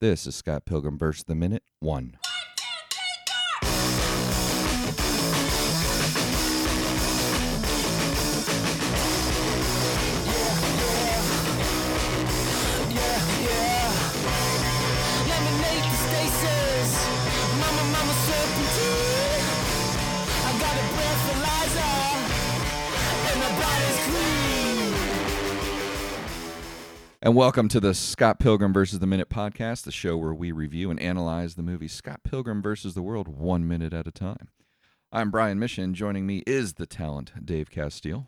This is Scott Pilgrim versus the Minute 1. And welcome to the Scott Pilgrim versus the Minute podcast, the show where we review and analyze the movie Scott Pilgrim versus the World 1 minute at a time. I'm Brian Mission. Joining me is the talent, Dave Castile.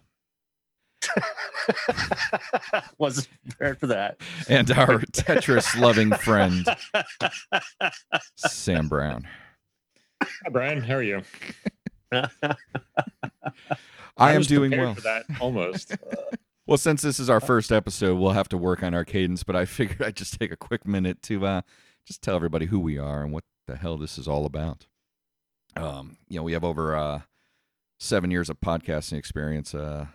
Wasn't prepared for that. And our Tetris-loving friend, Sam Brown. Hi, Brian. How are you? I am doing well. For that, almost. Well, since this is our first episode, we'll have to work on our cadence, but I figured I'd just take a quick minute to just tell everybody who we are and what the hell this is all about. We have over 7 years of podcasting experience, the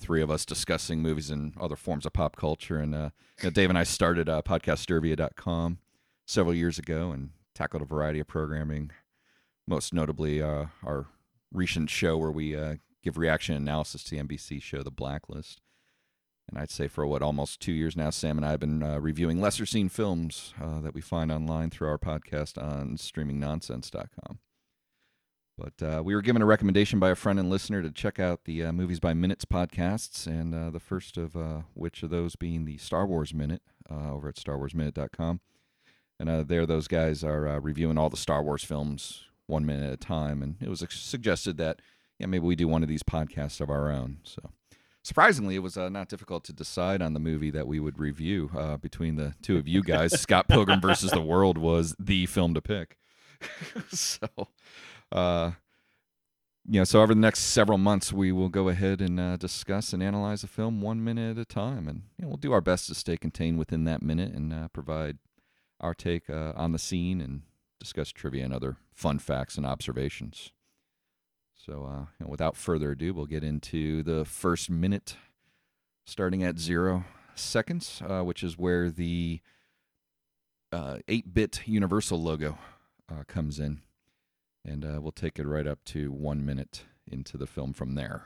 three of us discussing movies and other forms of pop culture. And Dave and I started Podcastervia.com several years ago and tackled a variety of programming, most notably our recent show where we give reaction and analysis to the NBC show, The Blacklist. And I'd say for almost 2 years now, Sam and I have been reviewing lesser-seen films that we find online through our podcast on streamingnonsense.com. But we were given a recommendation by a friend and listener to check out the Movies by Minutes podcasts, and the first of which of those being the Star Wars Minute over at starwarsminute.com. And there those guys are reviewing all the Star Wars films 1 minute at a time. And it was suggested that maybe we do one of these podcasts of our own, so... Surprisingly, it was not difficult to decide on the movie that we would review between the two of you guys. Scott Pilgrim versus the World was the film to pick. So over the next several months, we will go ahead and discuss and analyze a film 1 minute at a time. And we'll do our best to stay contained within that minute and provide our take on the scene and discuss trivia and other fun facts and observations. So without further ado, we'll get into the first minute, starting at 0 seconds, which is where the 8-bit Universal logo comes in. And we'll take it right up to 1 minute into the film from there.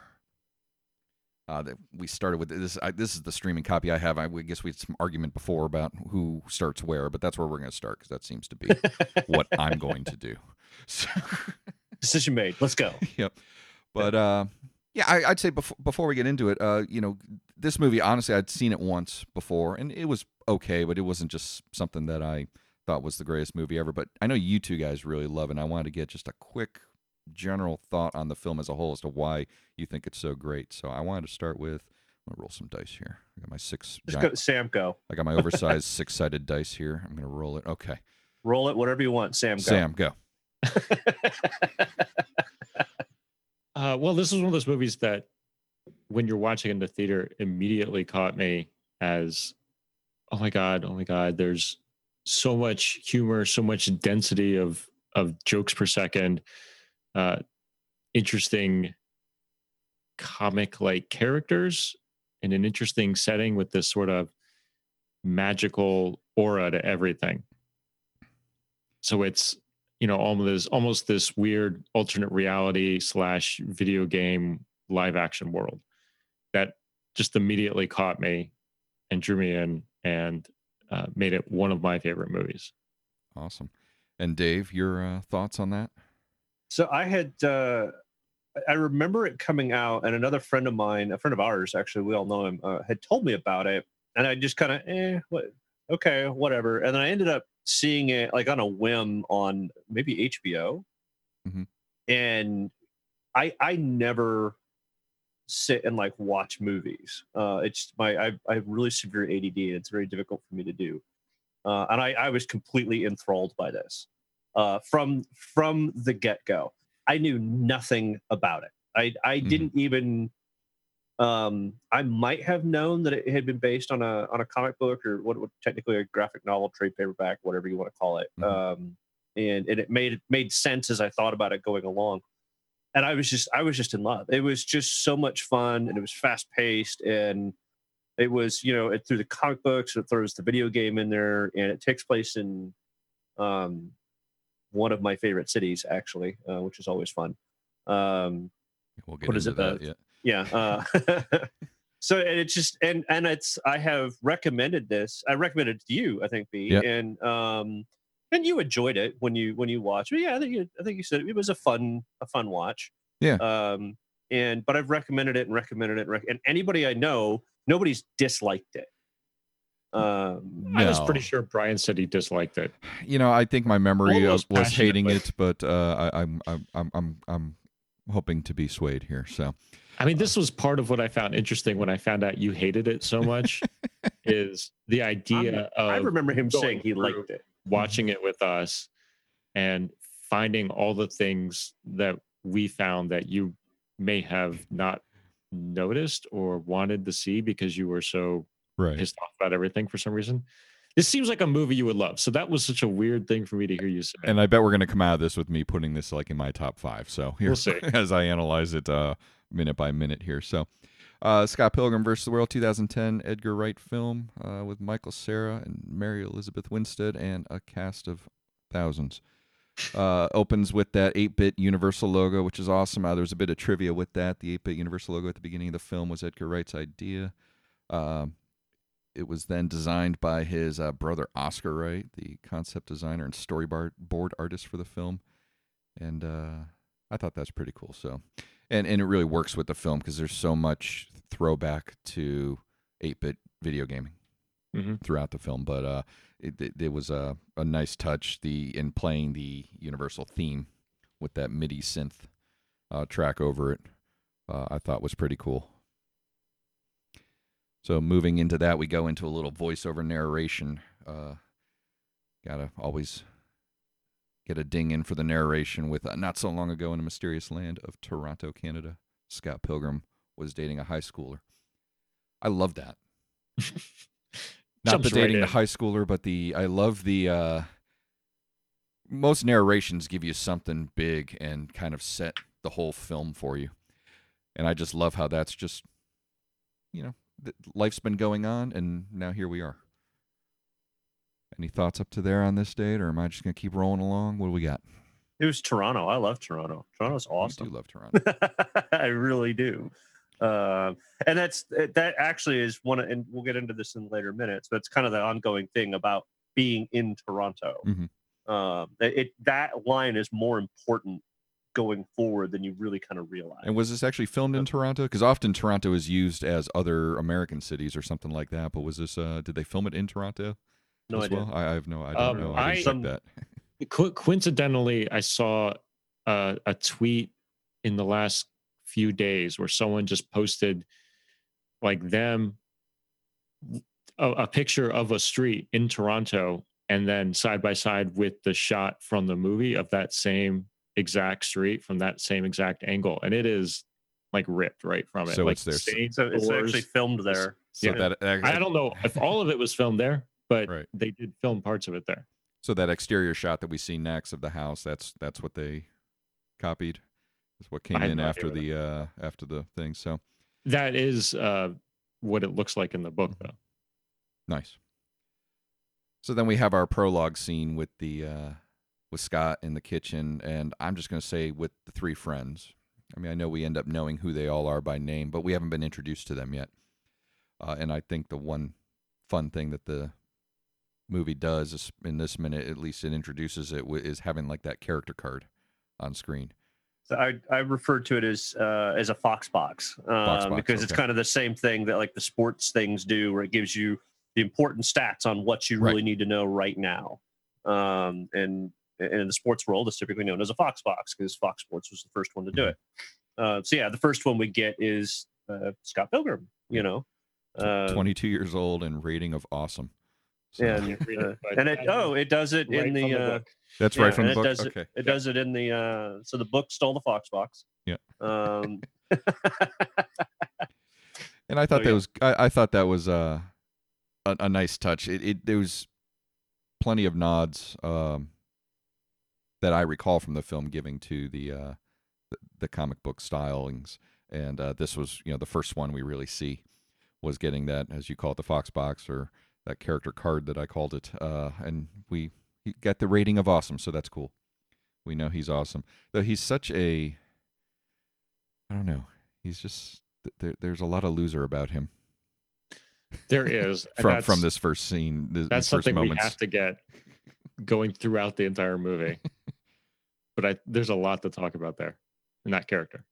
We started with this. This is the streaming copy I have. I guess we had some argument before about who starts where, but that's where we're going to start because that seems to be what I'm going to do. So... Decision made. Let's go. Yep. But I'd say before we get into it, this movie, honestly, I'd seen it once before, and it was okay, but it wasn't just something that I thought was the greatest movie ever. But I know you two guys really love it, and I wanted to get just a quick general thought on the film as a whole as to why you think it's so great. So I wanted to start with, I'm going to roll some dice here. I got my I got my oversized six-sided dice here. I'm going to roll it. Okay. Roll it whatever you want, Sam. Go. Sam, go. Well, this is one of those movies that when you're watching in the theater immediately caught me as oh my god, there's so much humor, so much density of jokes per second, interesting comic like characters in an interesting setting with this sort of magical aura to everything. So it's almost this weird alternate reality / video game live action world that just immediately caught me and drew me in and made it one of my favorite movies. Awesome. And Dave, your thoughts on that? So I had, I remember it coming out and another friend of mine, a friend of ours, actually, we all know him, had told me about it. And I just kind of, okay, whatever. And then I ended up seeing it like on a whim on maybe HBO. Mm-hmm. And I never sit and like watch movies. It's I have really severe ADD and it's very difficult for me to do. And I was completely enthralled by this from the get-go. I knew nothing about it. I mm-hmm. didn't even I might have known that it had been based on a comic book or what would technically a graphic novel, trade paperback, whatever you want to call it. Mm-hmm. And it made sense as I thought about it going along. And I was just in love. It was just so much fun and it was fast paced and It was, you know, through the comic books, it throws the video game in there, and it takes place in one of my favorite cities, actually, which is always fun. We'll get into that, yeah. So, and it's just, and it's, I have recommended this. I recommended it to you, I think, B, and you enjoyed it when you watched. But yeah, I think you said it was a fun watch. Yeah. But I've recommended it, and anybody I know, nobody's disliked it. No. I was pretty sure Brian said he disliked it. You know, I think my memory was hating it, but I'm hoping to be swayed here. So, I mean, this was part of what I found interesting when I found out you hated it so much. Is the idea of, I remember him saying he liked it, watching it with us, and finding all the things that we found that you may have not noticed or wanted to see because you were so pissed off about everything for some reason. This seems like a movie you would love. So that was such a weird thing for me to hear you say. And I bet we're going to come out of this with me putting this like in my top five. So here, we'll see as I analyze it minute by minute here. So Scott Pilgrim versus the World, 2010 Edgar Wright film with Michael Cera and Mary Elizabeth Winstead and a cast of thousands. Opens with that 8-bit Universal logo, which is awesome. There's a bit of trivia with that. The 8-bit Universal logo at the beginning of the film was Edgar Wright's idea. It was then designed by his brother Oscar Wright, the concept designer and storyboard artist for the film. And I thought that's pretty cool. So, and it really works with the film because there's so much throwback to 8-bit video gaming throughout the film. But it was a nice touch in playing the Universal theme with that MIDI synth track over it. I thought was pretty cool. So moving into that, we go into a little voiceover narration. Gotta always get a ding in for the narration with not so long ago in a mysterious land of Toronto, Canada, Scott Pilgrim was dating a high schooler. I love that. Not the dating the high schooler, but I love the most narrations give you something big and kind of set the whole film for you. And I just love how that's just, you know, life's been going on and now here we are. Any thoughts up to there on this date, or am I just going to keep rolling along? What do we got? It was Toronto. I love Toronto. Toronto's awesome. I do love Toronto. I really do. And that actually is one, and we'll get into this in later minutes, but it's kind of the ongoing thing about being in Toronto. Mm-hmm. That line is more important going forward than you really kind of realize. And was this actually filmed in Toronto? Because often Toronto is used as other American cities or something like that. But was this? Did they film it in Toronto? No idea. Well? I have no idea. Coincidentally, I saw a tweet in the last few days where someone just posted like them a picture of a street in Toronto and then side by side with the shot from the movie of that same exact street from that same exact angle, and it is like ripped right from it. So like it's there. So it's actually filmed there. So yeah. I don't know if all of it was filmed there, but they did film parts of it there. So that exterior shot that we see next of the house, that's what they copied. That's what came in after the thing. So that is what it looks like in the book, though. Nice. So then we have our prologue scene with the with Scott in the kitchen, and I'm just going to say with the three friends. I mean, I know we end up knowing who they all are by name, but we haven't been introduced to them yet. And I think the one fun thing that the movie does is, in this minute, at least it introduces it, is having like that character card on screen. So I refer to it as a Fox Box, because it's kind of the same thing that like the sports things do, where it gives you the important stats on what you really need to know right now. And in the sports world, it's typically known as a Fox Box because Fox Sports was the first one to do it. So yeah, the first one we get is Scott Pilgrim, you know, 22 years old and rating of awesome. So. It does it in the. That's right from the book. It does it in the. So the book stole the Fox Box. Yeah. And I thought that was. I thought that was a nice touch. It there was plenty of nods that I recall from the film giving to the comic book stylings, and this was the first one we really see was getting that, as you call it, the Fox box, or that character card that I called it. And he got the rating of awesome, so that's cool. We know he's awesome. Though he's such a, I don't know, he's just, there's a lot of loser about him. There is. from this first scene. That's something we have to get going throughout the entire movie. But there's a lot to talk about there in that character.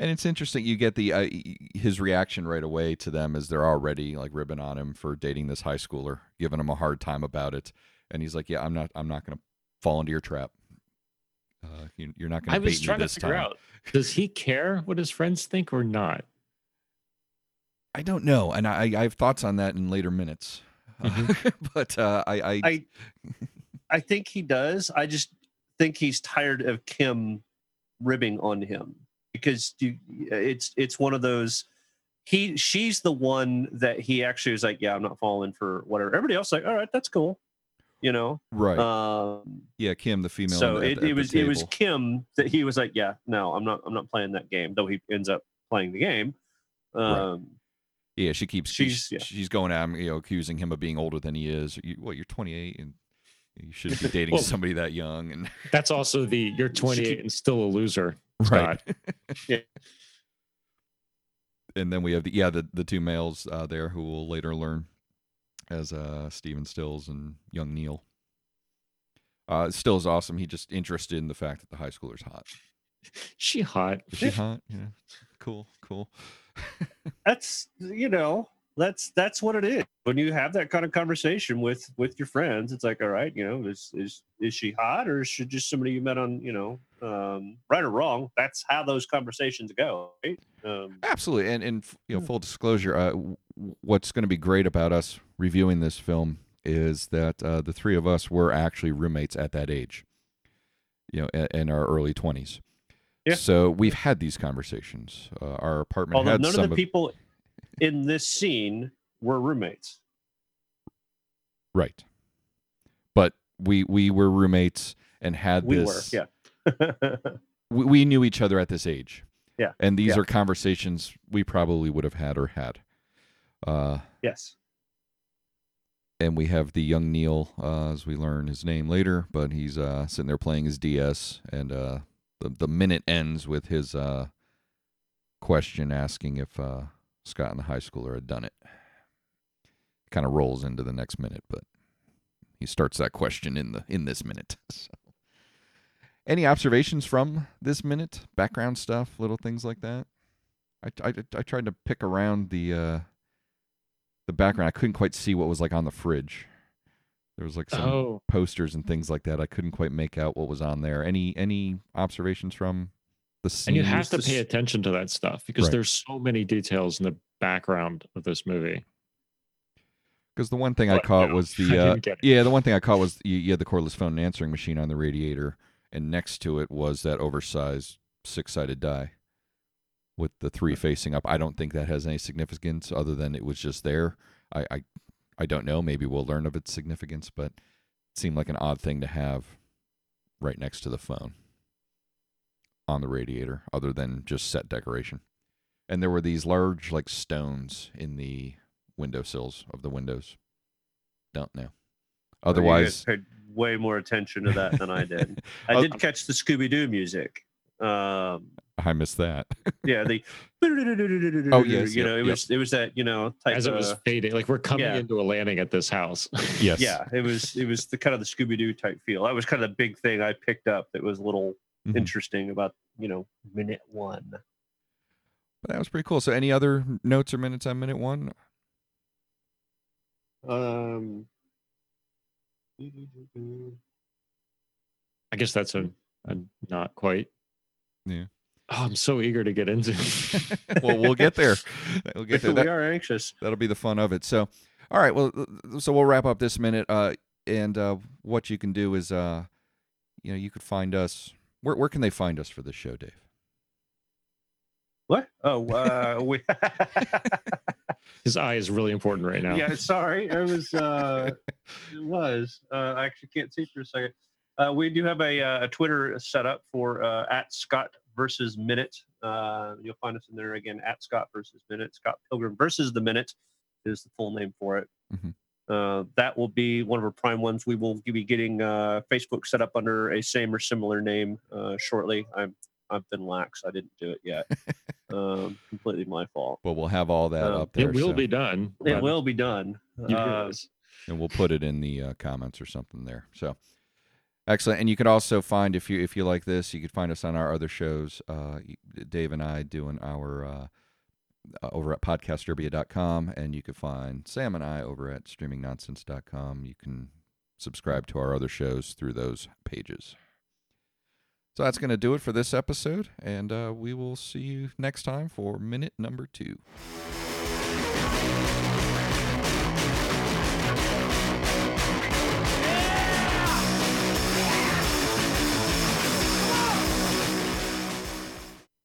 And it's interesting, you get the his reaction right away to them is they're already like ribbing on him for dating this high schooler, giving him a hard time about it, and he's like, "Yeah, I'm not going to fall into your trap. You're not going to bait me this time." I was trying to figure out, does he care what his friends think or not? I don't know, and I have thoughts on that in later minutes, but I think he does. I just think he's tired of Kim ribbing on him. Because it's one of those, she's the one that he actually was like, yeah, I'm not falling for whatever. Everybody else like, all right, that's cool, you know, right? Yeah, Kim, the female. So it was Kim that he was like, yeah, no, I'm not playing that game. Though he ends up playing the game. Right. Yeah, she's going at him, you know, accusing him of being older than he is. You're 28 and you shouldn't be dating somebody that young. And that's also you're 28 and still a loser. Right. Yeah. And then we have the two males there who we'll later learn as Stephen Stills and Young Neil. Stills awesome. He just interested in the fact that the high schooler's hot. She hot. Is she hot? Yeah. Cool. That's, you know, that's what it is. When you have that kind of conversation with your friends, it's like, all right, you know, is she hot, or is she just somebody you met on, you know, right or wrong? That's how those conversations go, right? Absolutely. And you know, full disclosure, what's going to be great about us reviewing this film is that the three of us were actually roommates at that age, you know, in our early 20s. Yeah. So we've had these conversations. Our apartment. Although none of the people in this scene were roommates, right? But we were roommates and had this. Yeah. we knew each other at this age. Yeah. And these are conversations we probably would have had or had. Yes. And we have the Young Neil, as we learn his name later, but he's sitting there playing his DS, and the minute ends with his question asking if Scott and the high schooler had done it. Kind of rolls into the next minute, but he starts that question in this minute. So. Any observations from this minute? Background stuff, little things like that. I tried to pick around the background. I couldn't quite see what was like on the fridge. There was like some posters and things like that. I couldn't quite make out what was on there. Any observations from? And you have to pay attention to that stuff because there's so many details in the background of this movie. Because the one thing I caught was the one thing I caught was you had the cordless phone and answering machine on the radiator, and next to it was that oversized 6-sided die with the 3 facing up. I don't think that has any significance other than it was just there. I don't know. Maybe we'll learn of its significance, but it seemed like an odd thing to have right next to the phone on the radiator, other than just set decoration. And there were these large like stones in the windowsills of the windows. Don't know. Otherwise, you guys paid way more attention to that than I did. I did catch the Scooby-Doo music. I missed that. Yeah, the it was that, you know, type as it was fading, like we're coming into a landing at this house. Yes. Yeah, it was the kind of the Scooby-Doo type feel. That was kind of the big thing I picked up that was a little interesting about, you know, minute one. But that was pretty cool. So any other notes or minutes on minute one? I guess that's a not quite. Yeah. Oh, I'm so eager to get into it. Well, we'll get there. We are anxious. That'll be the fun of it. So, all right. Well, so we'll wrap up this minute. And what you can do is, you know, you could find us. Where can they find us for this show, Dave? What? Oh, we... His eye is really important right now. Yeah, sorry. It was. I actually can't see for a second. We do have a Twitter set up for @ScottVersusMinute. You'll find us in there again @ScottVersusMinute, Scott Pilgrim versus the Minute. is the full name for it. Mm-hmm. That will be one of our prime ones. We will be getting Facebook set up under a same or similar name shortly. I've been lax. I didn't do it yet. Completely my fault. But we'll have all that up there. It will be done. It will be done. And we'll put it in the comments or something there. So excellent. And you can also find, if you like this, you could find us on our other shows. Dave and I doing our over at Podcastervia.com, and you can find Sam and I over at streamingnonsense.com. You can subscribe to our other shows through those pages. So that's going to do it for this episode, and we will see you next time for minute number 2.